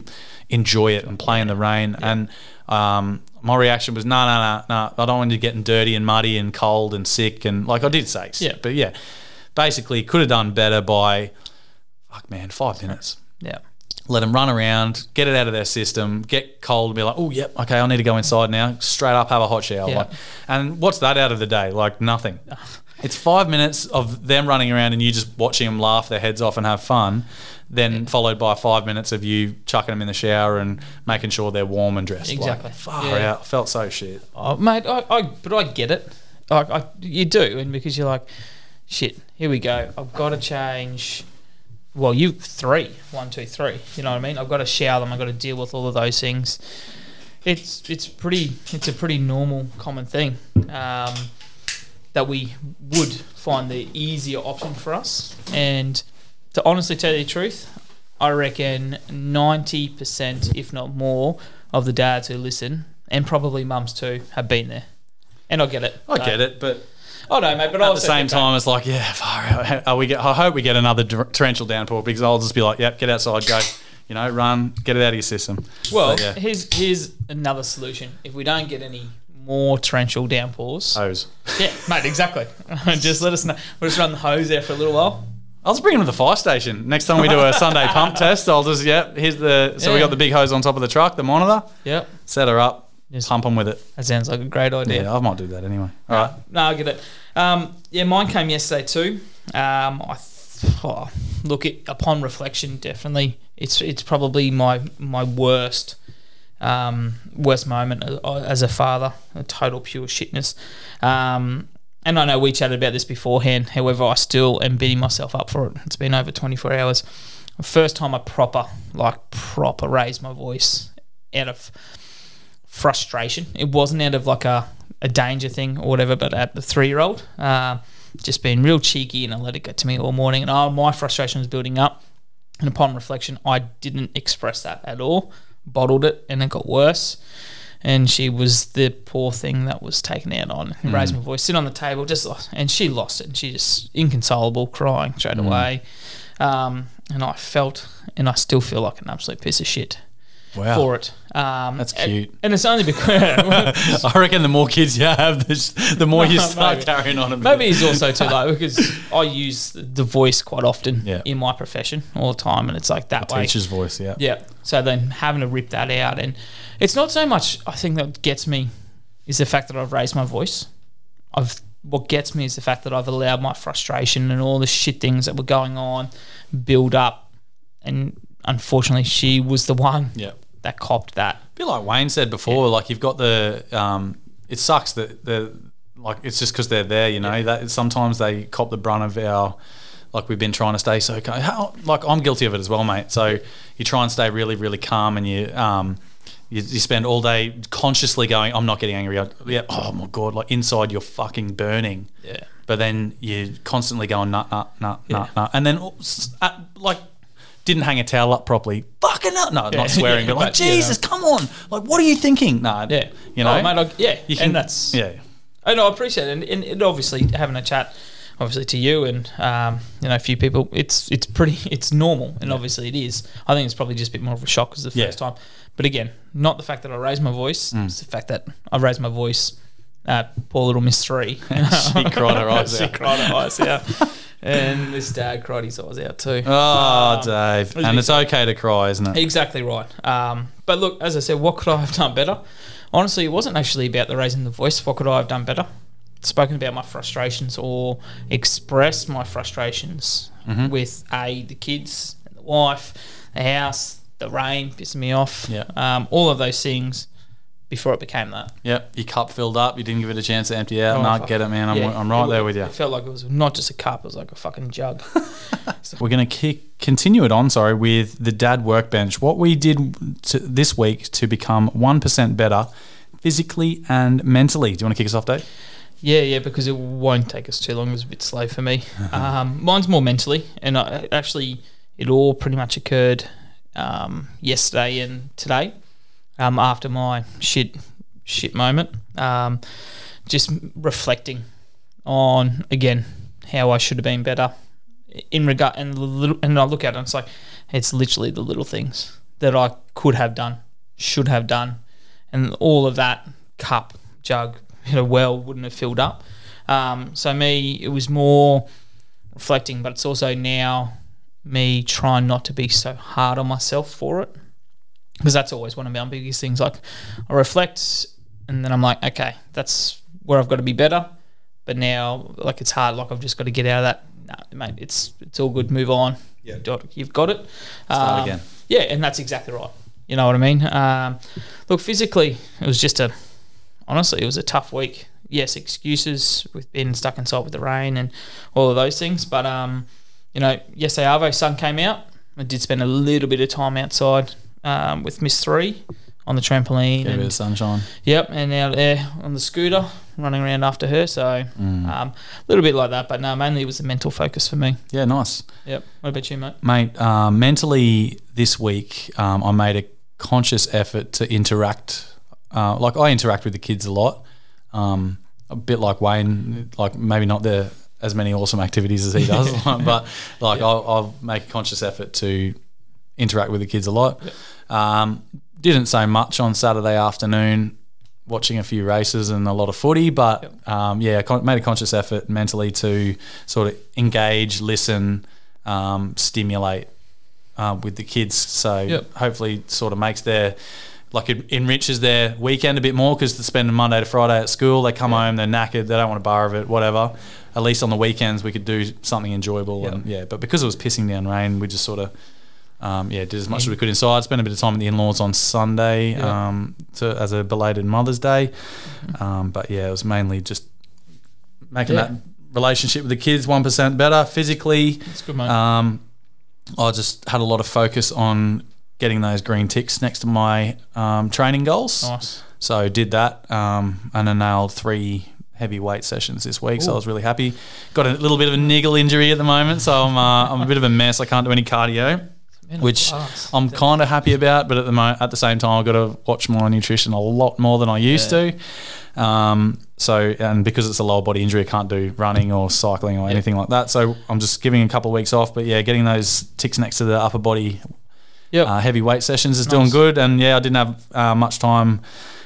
enjoy it and play yeah. in the rain. Yeah. And um, my reaction was, no, no, no, no, I don't want you getting dirty and muddy and cold and sick. And, like, I did say sick, yeah. but, yeah, basically could have done better by, fuck, man, five minutes. Yeah. Let them run around, get it out of their system, get cold and be like, oh, yep, okay, I need to go inside now. Straight up, have a hot shower. Yeah. Like, and what's that out of the day? Like, nothing. It's five minutes of them running around and you just watching them laugh their heads off and have fun, then followed by five minutes of you chucking them in the shower and making sure they're warm and dressed. Exactly. Like, far yeah. out. Felt so shit. Oh, mate, I, I but I get it. I, I, you do, and because you're like, shit, here we go. I've got to change. Well, you three, one, two, three. You know what I mean? I've got to shower them. I've got to deal with all of those things. It's it's pretty. It's a pretty normal, common thing. Um, that we would find the easier option for us. And to honestly tell you the truth, I reckon ninety percent, if not more, of the dads who listen, and probably mums too, have been there. And I get it. I so. get it, but... I know, mate, but at the same time, it's like, yeah, far out. Are we get, I hope we get another torrential downpour, because I'll just be like, yep, get outside, go, you know, run, get it out of your system. Well, so, yeah. here's here's another solution. If we don't get any... more torrential downpours. Hose. Yeah, mate, exactly. Just let us know. We'll just run the hose there for a little while. I'll just bring them to the fire station. Next time we do a Sunday pump test, I'll just, yeah, here's the, so yeah. we got the big hose on top of the truck, the monitor. Yep. Set her up, just pump them with it. That sounds like a great idea. Yeah, I might do that anyway. All uh, right. No, I get it. Um, yeah, mine came yesterday too. Um, I th- oh, look, it, upon reflection, definitely, it's it's probably my my worst Um, worst moment as a father, a total pure shitness. Um, and I know we chatted about this beforehand. However, I still am beating myself up for it. It's been over twenty-four hours. First time I proper, like proper raised my voice out of frustration. It wasn't out of like a, a danger thing or whatever, but at the three-year-old, uh, just being real cheeky, and I let it get to me all morning. And oh, my frustration was building up. And upon reflection, I didn't express that at all. Bottled it, and it got worse, and she was the poor thing that was taken out on. Mm. Raised my voice, sit on the table, just lost, and she lost it, and she just inconsolable, crying straight mm. away. Um, and I felt, and I still feel like an absolute piece of shit. wow. for it. Um, That's cute. And, and it's only because... I reckon the more kids you have, the, the more you start maybe. carrying on a bit. Maybe it's also too low because I use the voice quite often yeah. in my profession all the time, and it's like that the way. Teacher's voice, yeah. Yeah. So then having to rip that out. And it's not so much, I think, that gets me is the fact that I've raised my voice. I've... What gets me is the fact that I've allowed my frustration and all the shit things that were going on build up, and unfortunately she was the one yeah. that copped that. A bit like Wayne said before, yeah. like you've got the um, it sucks that the like it's just because they're there, you know. Yeah. That sometimes they cop the brunt of our like we've been trying to stay so calm. How, like I'm guilty of it as well, mate. So you try and stay really, really calm, and you. Um, You, you spend all day consciously going, I'm not getting angry. I, yeah, oh, my God, like inside you're fucking burning. Yeah. But then you're constantly going, nut, nut, nut, yeah. nut, nut. And then uh, like didn't hang a towel up properly. Fucking up. No, yeah. not swearing, yeah, but like, but, Jesus, you know. Come on. Like, what are you thinking? No. Nah, yeah. You know? Oh, mate, like, yeah. You can, and that's... Yeah. I know, I appreciate it. And, and, and obviously having a chat, obviously to you and, um, you know, a few people, it's it's pretty, it's normal. And yeah. obviously it is. I think it's probably just a bit more of a shock because the yeah. first time... But again, not the fact that I raised my voice, mm. it's the fact that I raised my voice at poor little Miss Three. She cried her eyes out. She cried her eyes out. And this dad cried his eyes out too. Oh, um, Dave. And it's cry. okay to cry, isn't it? Exactly right. Um, but look, as I said, what could I have done better? Honestly, it wasn't actually about the raising the voice. What could I have done better? Spoken about my frustrations or expressed my frustrations mm-hmm. with, A, the kids, the wife, the house, the rain pissed me off, yeah. um, all of those things before it became that. Yep, your cup filled up, you didn't give it a chance to empty out. Oh, no, I get it, man, I'm, yeah. I'm right it, there with you. It felt like it was not just a cup, it was like a fucking jug. So we're going to continue it on, sorry, with the dad workbench. What we did to, this week to become one percent better physically and mentally. Do you want to kick us off, Dave? Yeah, yeah, because it won't take us too long. It was a bit slow for me. um, mine's more mentally, and I, actually it all pretty much occurred... Um, yesterday and today, um, after my shit shit moment, um, just reflecting on again how I should have been better in regard, and the little, and I look at it and it's like it's literally the little things that I could have done, should have done, and all of that cup, jug, you know, well wouldn't have filled up. Um, so me, it was more reflecting, but it's also now. Me trying not to be so hard on myself for it, because that's always one of my biggest things. Like I reflect and then I'm like, okay, that's where I've got to be better, but now like it's hard, like I've just got to get out of that. No, mate, it's it's all good, move on. Yeah, you've got it. Start um, again. Yeah, and that's exactly right. You know what I mean? Um, look, physically it was just a honestly it was a tough week. Yes, excuses with being stuck inside with the rain and all of those things, but um you know, yesterday Arvo sun came out. I did spend a little bit of time outside um, with Miss Three on the trampoline. Get a bit of sunshine. Yep, and out there on the scooter, running around after her. So mm. um, a little bit like that, but no, mainly it was a mental focus for me. Yeah, nice. Yep. What about you, mate? Mate, uh, mentally this week um, I made a conscious effort to interact. Uh, like I interact with the kids a lot, um, a bit like Wayne, like maybe not the – as many awesome activities as he does, but like yeah. I'll, I'll make a conscious effort to interact with the kids a lot. Yeah. Um, didn't say much on Saturday afternoon, watching a few races and a lot of footy, but yep. um, yeah, con- made a conscious effort mentally to sort of engage, listen, um, stimulate uh, with the kids. So yep. hopefully sort of makes their... Like it enriches their weekend a bit more, because they're spending Monday to Friday at school. They come yeah. home, they're knackered, they don't want a bar of it, whatever. At least on the weekends we could do something enjoyable. Yep. And yeah, but because it was pissing down rain, we just sort of um, yeah did as much yeah. as we could inside. Spent a bit of time at the in-laws on Sunday yeah. um, to, as a belated Mother's Day. Mm-hmm. Um, but yeah, it was mainly just making yeah. that relationship with the kids one percent better physically. That's good, mate. Um, I just had a lot of focus on getting those green ticks next to my um, training goals. Nice. So did that um, and I nailed three heavy weight sessions this week. Ooh. So I was really happy. Got a little bit of a niggle injury at the moment, so I'm uh, I'm a bit of a mess. I can't do any cardio, which class. I'm kind of happy about, but at the mo- at the same time I've got to watch my nutrition a lot more than I used yeah. to. Um, so and because it's a lower body injury, I can't do running or cycling or yep. anything like that. So I'm just giving a couple of weeks off, but yeah, getting those ticks next to the upper body yep. uh, heavy weight sessions is nice. Doing good. And, yeah, I didn't have uh, much time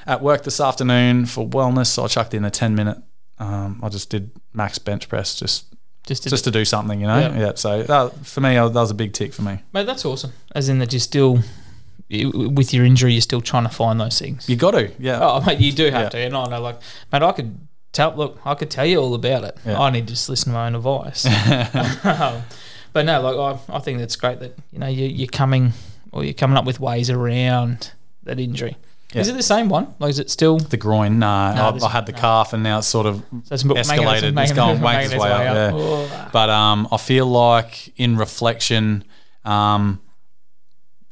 at work this afternoon for wellness, so I chucked in a ten-minute. Um, I just did max bench press just just to, just to do something, you know. Yep. Yeah. So that, for me, that was a big tick for me. Mate, that's awesome. As in that you're still – with your injury, you're still trying to find those things. You got to, yeah. Oh, mate, you do have yeah. to. And I know, like, mate, I could tell. Look, I could tell you all about it. Yeah. I need to just listen to my own advice. um, but no, like, I, I think that's great that you know you, you're coming or you're coming up with ways around that injury. Yeah. Is it the same one? Like, is it still the groin? No, no I, this, I had the no. calf, and now it's sort of so it's escalated. It's going way its way up. up. Yeah. Oh. But um, I feel like in reflection, um.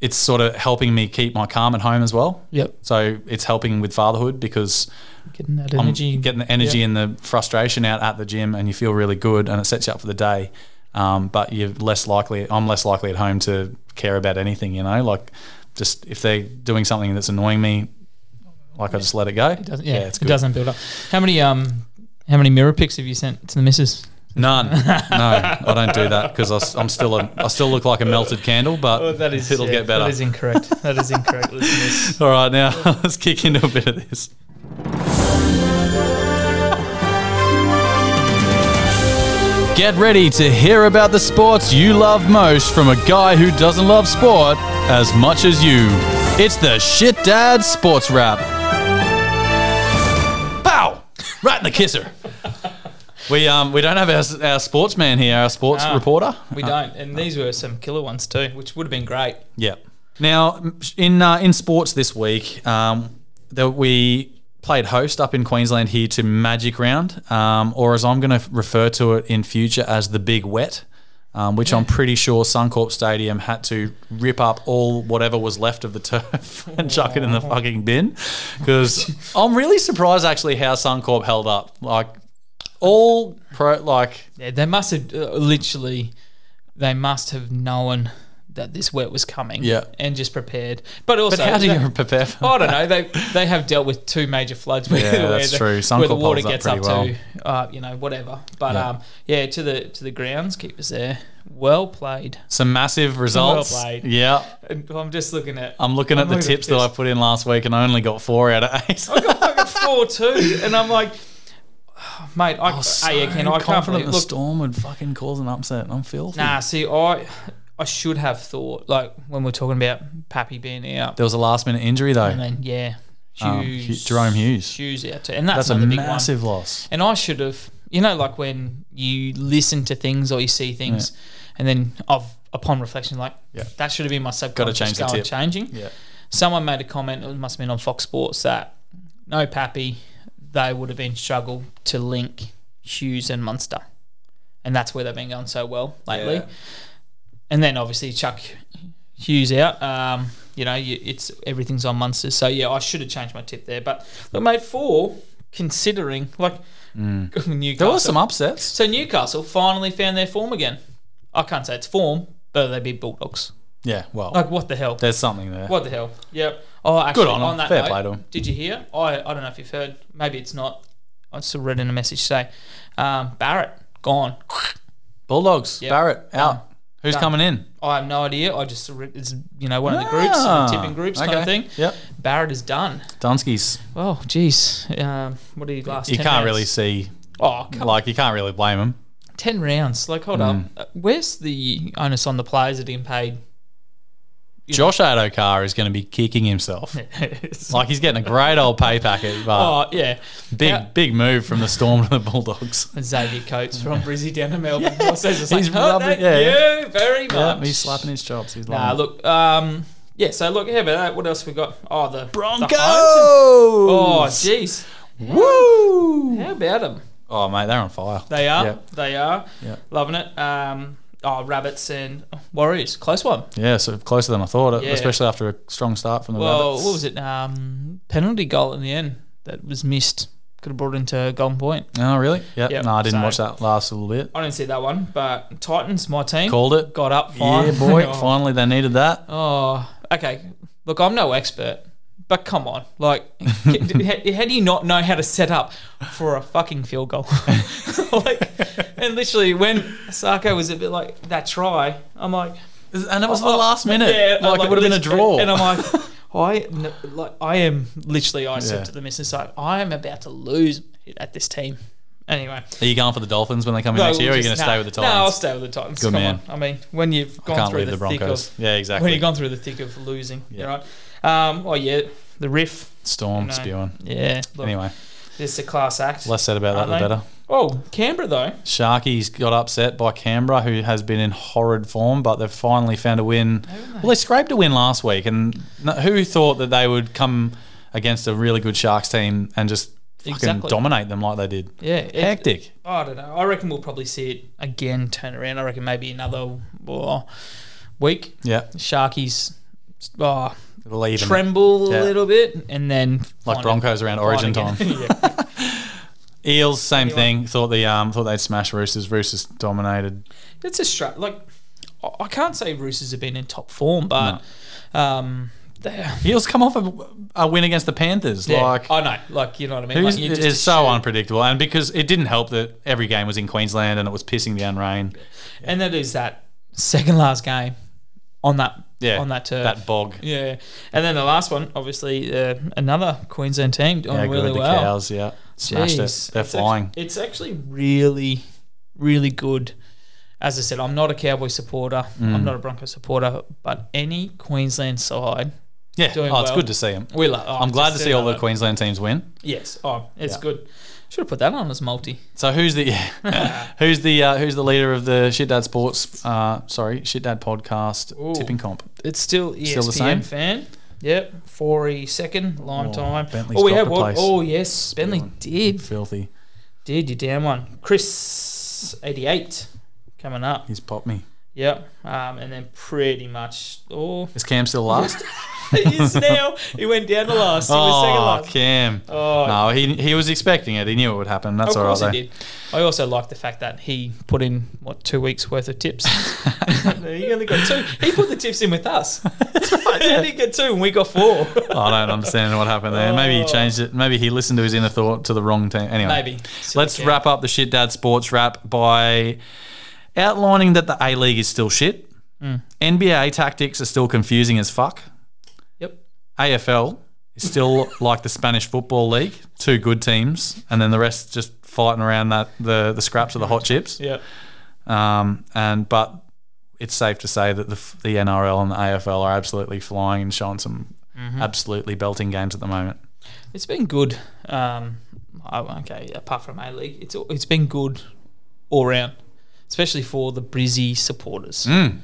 it's sort of helping me keep my calm at home as well. Yep. So it's helping with fatherhood because getting that energy, I'm getting the energy yep. and the frustration out at the gym, and you feel really good, and it sets you up for the day. Um, but you're less likely. I'm less likely at home to care about anything. You know, like just if they're doing something that's annoying me, like yeah. I just let it go. It doesn't, yeah, yeah, it's good. It doesn't build up. How many um, how many mirror pics have you sent to the missus? None. No, I don't do that because I'm still a, I still look like a melted candle, but oh, that is, it'll yeah, get better. That is incorrect. That is incorrect, listeners. All right, now let's kick into a bit of this. Get ready to hear about the sports you love most from a guy who doesn't love sport as much as you. It's the Shit Dad Sports Wrap. Pow! Right in the kisser. We um we don't have our, our sportsman here, our sports no, reporter. We don't, and these were some killer ones too, which would have been great. Yeah. Now in uh, in sports this week, um, that we played host up in Queensland here to Magic Round, um, or as I'm going to refer to it in future as the Big Wet, um, which yeah. I'm pretty sure Suncorp Stadium had to rip up all whatever was left of the turf and chuck it in the fucking bin, because I'm really surprised actually how Suncorp held up, like. All pro, like yeah, they must have uh, literally, they must have known that this wet was coming, yeah. and just prepared. But also, but how do they, you prepare? For I don't know. They they have dealt with two major floods where, yeah, where, the, where the water gets up, up well. to, uh, you know, whatever. But yeah. um, yeah, to the to the groundskeepers there, well played. Some massive results. Well played. Yeah, and I'm just looking at. I'm looking I'm at the looking tips at that I put in last week, and I only got four out of eight. I got fucking four too, and I'm like. Mate, I, I was so I, again, I can't believe, look, the storm would fucking cause an upset. I'm filthy. Nah, see, I I should have thought, like, when we're talking about Pappy being out. There was a last-minute injury, though. And then, yeah, Hughes, um, H- Jerome Hughes. Hughes out too. And that's, that's another a big massive one. Loss. And I should have, you know, like when you listen to things or you see things yeah. and then I've, upon reflection, like, yeah. that should have been my subconscious Got to change the tip. Changing. Yeah. Someone made a comment, it must have been on Fox Sports, that no Pappy, they would have been struggle to link Hughes and Munster, and that's where they've been going so well lately. Yeah. And then obviously chuck Hughes out. Um, you know, you, it's everything's on Munster. So yeah, I should have changed my tip there. But look, mate, for considering like mm. Newcastle, there were some upsets. So Newcastle finally found their form again. I can't say it's form, but they beat Bulldogs. Yeah, well, like what the hell? There's something there. What the hell? Yep. Oh, actually, good on, on that Fair note, play to him. Did you hear? I I don't know if you've heard. Maybe it's not. I still read in a message today. Um, Barrett gone. Bulldogs. Yep. Barrett out. Um, Who's done. Coming in? I have no idea. I just it's you know one of the groups, ah, tipping groups okay. kind of thing. Yep. Barrett is done. Dunskies. Oh, geez. Um, what did he last? You can't rounds? Really see. Oh, come like on. You can't really blame him. Ten rounds. Like hold mm. up. Where's the onus on the players that getting paid? You Josh Adokar is going to be kicking himself. Like he's getting a great old pay packet. But oh, yeah. Big, now, big move from the Storm to the Bulldogs. Xavier Coates from Brizzy down to Melbourne. Yeah. He's like, rubbing it. Yeah, yeah. very much. Yeah, he's slapping his chops. He's nah, look. Um, yeah, so look, how about that? What else we got? Oh, the Broncos. The oh, jeez. Woo. How about them? Oh, mate, they're on fire. They are. Yep. They are. Yep. Loving it. Um Oh, Rabbits and Warriors. Close one. Yeah, so closer than I thought, yeah. especially after a strong start from the well, Rabbits. Well, what was it? Um, penalty goal in the end that was missed. Could have brought it into Golden Point. Oh, really? Yeah. Yep. No, I didn't so, watch that last little bit. I didn't see that one, but Titans, my team. Called it. Got up fine. Yeah, boy. oh. Finally, they needed that. Oh, okay. Look, I'm no expert, but come on. Like, how do you not know how to set up for a fucking field goal? like... And literally when Osako was a bit like that try, I'm like, And it was oh, the last minute. Yeah, like, like it would have been a draw. And I'm like, I, no, like, I am literally, I yeah. said to the missus, I am about to lose at this team. Anyway. Are you going for the Dolphins when they come in no, next year, or are you going to nah, stay with the Titans? No, I'll stay with the Titans. Good come man. On. I mean, when you've gone through the, the thick of... Yeah, exactly. When you've gone through the thick of losing, yeah. you're right. Um, oh, yeah, the riff. Storm, you know, spewing. Yeah. Look, anyway. It's a class act. Less said about that, the better. Oh, Canberra, though. Sharkies got upset by Canberra, who has been in horrid form, but they've finally found a win. They? Well, they scraped a win last week, and who thought that they would come against a really good Sharks team and just... Exactly. Fucking dominate them like they did. Yeah, it, hectic. I don't know. I reckon we'll probably see it again turn around. I reckon maybe another oh, week. Yeah, Sharkies oh, tremble yeah. a little bit, and then like Broncos it, around Origin time. Eels, same anyway. thing. Thought the um thought they'd smash Roosters. Roosters dominated. It's a str- like I can't say Roosters have been in top form, but no. um. There. Eels come off a, a win against the Panthers. Yeah, like I know, like you know what I mean. Like, it's just so unpredictable, and because it didn't help that every game was in Queensland and it was pissing down rain. Yeah. And that is that second last game on that yeah, on that turf, that bog. Yeah, and then the last one, obviously, uh, another Queensland team doing yeah, really the well. The Cows, yeah, smashed Jeez, it. They're it's flying. Actually, it's actually really, really good. As I said, I'm not a Cowboy supporter. Mm. I'm not a Bronco supporter, but any Queensland side. Yeah, doing oh, well. It's good to see them. We love, oh, I'm glad to see all the Queensland teams win. Yes, oh, it's yeah. good. Should have put that on as multi. So who's the who's the uh, who's the leader of the Shit Dad Sports? Uh, sorry, Shit Dad Podcast Ooh, tipping comp. It's still E S P N still the same fan. Yep, forty second lime oh, time. Bentley's oh, we had what? Oh yes, Bentley did. Filthy. Did you damn one? Chris eighty eight coming up. He's popped me. Yep, um, and then pretty much. Oh, is Cam still last? He is now. He went down to last. He was oh, second last. Cam. Oh, no, he he was expecting it. He knew it would happen. That's all right. Of course he did. I also like the fact that he put in what two weeks worth of tips. He only got two. He put the tips in with us. That's right. He only got two, and we got four. I don't understand what happened there. Oh. Maybe he changed it. Maybe he listened to his inner thought to the wrong team. Anyway, maybe. So let's wrap up the Shit Dad Sports wrap by outlining that the A League is still shit. Mm. N B A tactics are still confusing as fuck. A F L is still like the Spanish Football League, two good teams, and then the rest just fighting around that the, the scraps of the hot chips. Yeah. Um. And but it's safe to say that the the N R L and the A F L are absolutely flying and showing some mm-hmm. absolutely belting games at the moment. It's been good. Um. Okay. Apart from A League, it's it's been good all round, especially for the Brizzy supporters. Mm.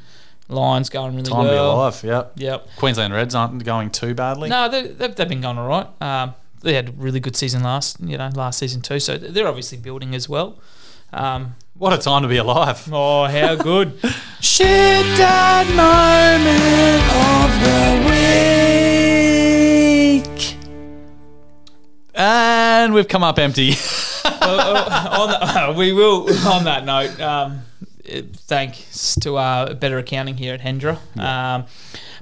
Lions going really Time well. Time to be alive, yep. Yep. Queensland Reds aren't going too badly. No, they, they've, they've been going all right. Um, they had a really good season last, you know, last season too, so they're obviously building as well. Um, what a time to be alive. Oh, how good. Shit Dad moment of the week. And we've come up empty. uh, uh, on the, uh, we will, on that note... Um, thanks to our Better Accounting here at Hendra. Yeah. Um,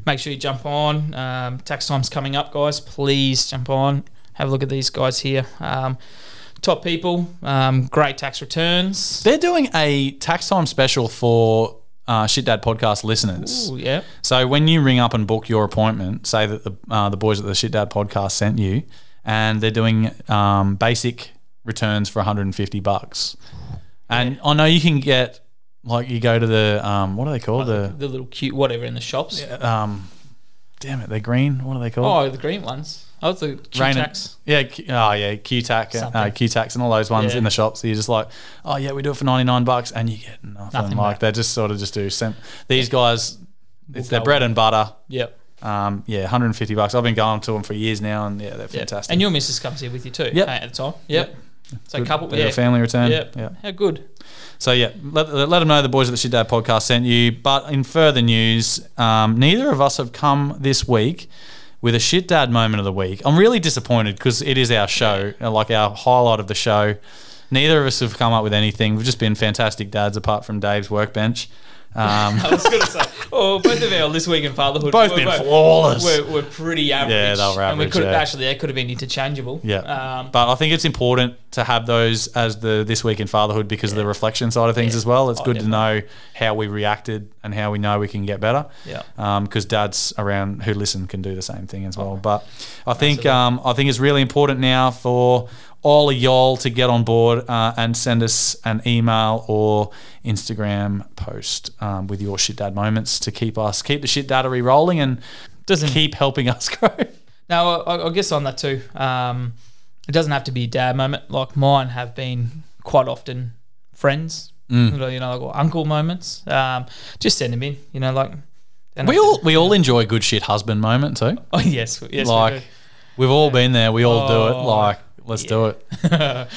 make sure you jump on. Um, tax time's coming up, guys. Please jump on. Have a look at these guys here. Um, top people. Um, great tax returns. They're doing a tax time special for uh, Shit Dad Podcast listeners. Ooh, yeah. So when you ring up and book your appointment, say that the uh, the boys at the Shit Dad Podcast sent you, and they're doing um, basic returns for one hundred fifty bucks. And yeah. I know you can get... Like you go to the um, what are they called the the little cute whatever in the shops? Yeah, um, damn it, they're green. What are they called? Oh, the green ones. Oh, it's the Q-TACs. Yeah, oh yeah, Q-TAC, uh, Q-TACs, and all those ones yeah. in the shops. So you're just like, oh yeah, we do it for ninety nine bucks, and you get nothing. nothing like they just sort of just do. Sem- These yeah. guys, it's we'll their bread on. and butter. Yep. Um, yeah, one hundred and fifty bucks. I've been going to them for years now, and yeah, they're fantastic. Yep. And your missus comes here with you too. Yep. At the time. Yep. yep. So good. couple, yeah, family return. Yeah, yeah. How good. So yeah, let, let them know the boys at the Shit Dad Podcast sent you. But in further news, um, neither of us have come this week with a Shit Dad moment of the week. I'm really disappointed because it is our show, yeah. like our highlight of the show. Neither of us have come up with anything. We've just been fantastic dads, apart from Dave's workbench. Um, I was going to say, oh, both of our This Week in Fatherhood both been both, flawless. We're, we're pretty average. Yeah, they were average. And we could have, yeah. actually, they could have been interchangeable. Yeah. Um, but I think it's important to have those as the This Week in Fatherhood because yeah. of the reflection side of things yeah. as well. It's oh, good definitely. to know how we reacted and how we know we can get better. Yeah. Um, because dads around who listen can do the same thing as well. Okay. But I think um, I think it's really important now for all of y'all to get on board uh, and send us an email or Instagram post um, with your shit dad moments to keep us keep the shit daddery rolling and doesn't keep helping us grow. No, I, I guess on that too. Um, it doesn't have to be a dad moment. Like mine have been quite often friends, mm. you know, like or uncle moments. Um, just send them in, you know, like. We all to, we all enjoy a good shit husband moment too. Oh yes, yes. Like we do. We've all yeah. been there. We all oh, do it. Like let's yeah. do it.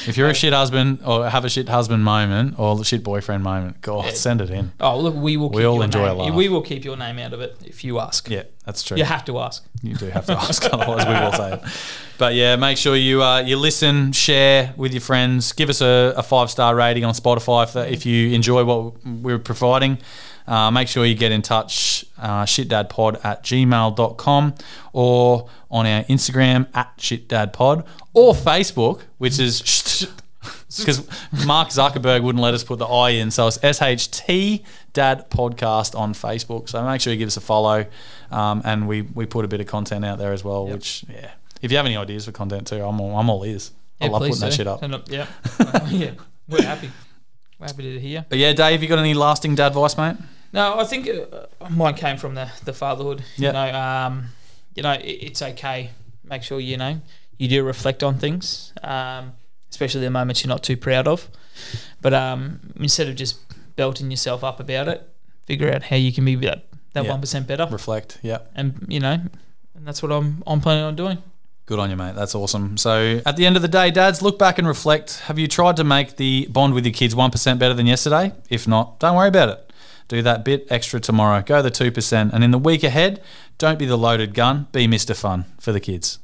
If you're a shit husband or have a shit husband moment or a shit boyfriend moment, God, yeah. send it in. Oh look, we will. Keep we all your enjoy name. a laugh. We will keep your name out of it if you ask. Yeah. That's true. You have to ask. You do have to ask, otherwise we will say it. But yeah, make sure you uh, you listen, share with your friends, give us a, a five star rating on Spotify if, if you enjoy what we're providing. Uh, make sure you get in touch, uh, shitdadpod at gmail dot com or on our Instagram at shitdadpod or Facebook, which is sh- because Mark Zuckerberg wouldn't let us put the I in, so it's S H T Dad Podcast on Facebook. So make sure you give us a follow, um, and we, we put a bit of content out there as well. Yep. Which yeah, if you have any ideas for content too, I'm all, I'm all ears. Yeah, I love putting do. that shit up. up yeah, uh, yeah, we're happy. We're happy to hear. But yeah, Dave, you got any lasting dad advice, mate? No, I think uh, mine came from the the fatherhood. Yep. You know, um, you know, it, it's okay. Make sure you know you do reflect on things. Um, especially the moments you're not too proud of. But um, instead of just belting yourself up about it, figure out how you can be that, that yeah. one percent better. Reflect, yeah. And, you know, and that's what I'm, I'm planning on doing. Good on you, mate. That's awesome. So at the end of the day, dads, look back and reflect. Have you tried to make the bond with your kids one percent better than yesterday? If not, don't worry about it. Do that bit extra tomorrow. Go the two percent. And in the week ahead, don't be the loaded gun. Be Mister Fun for the kids.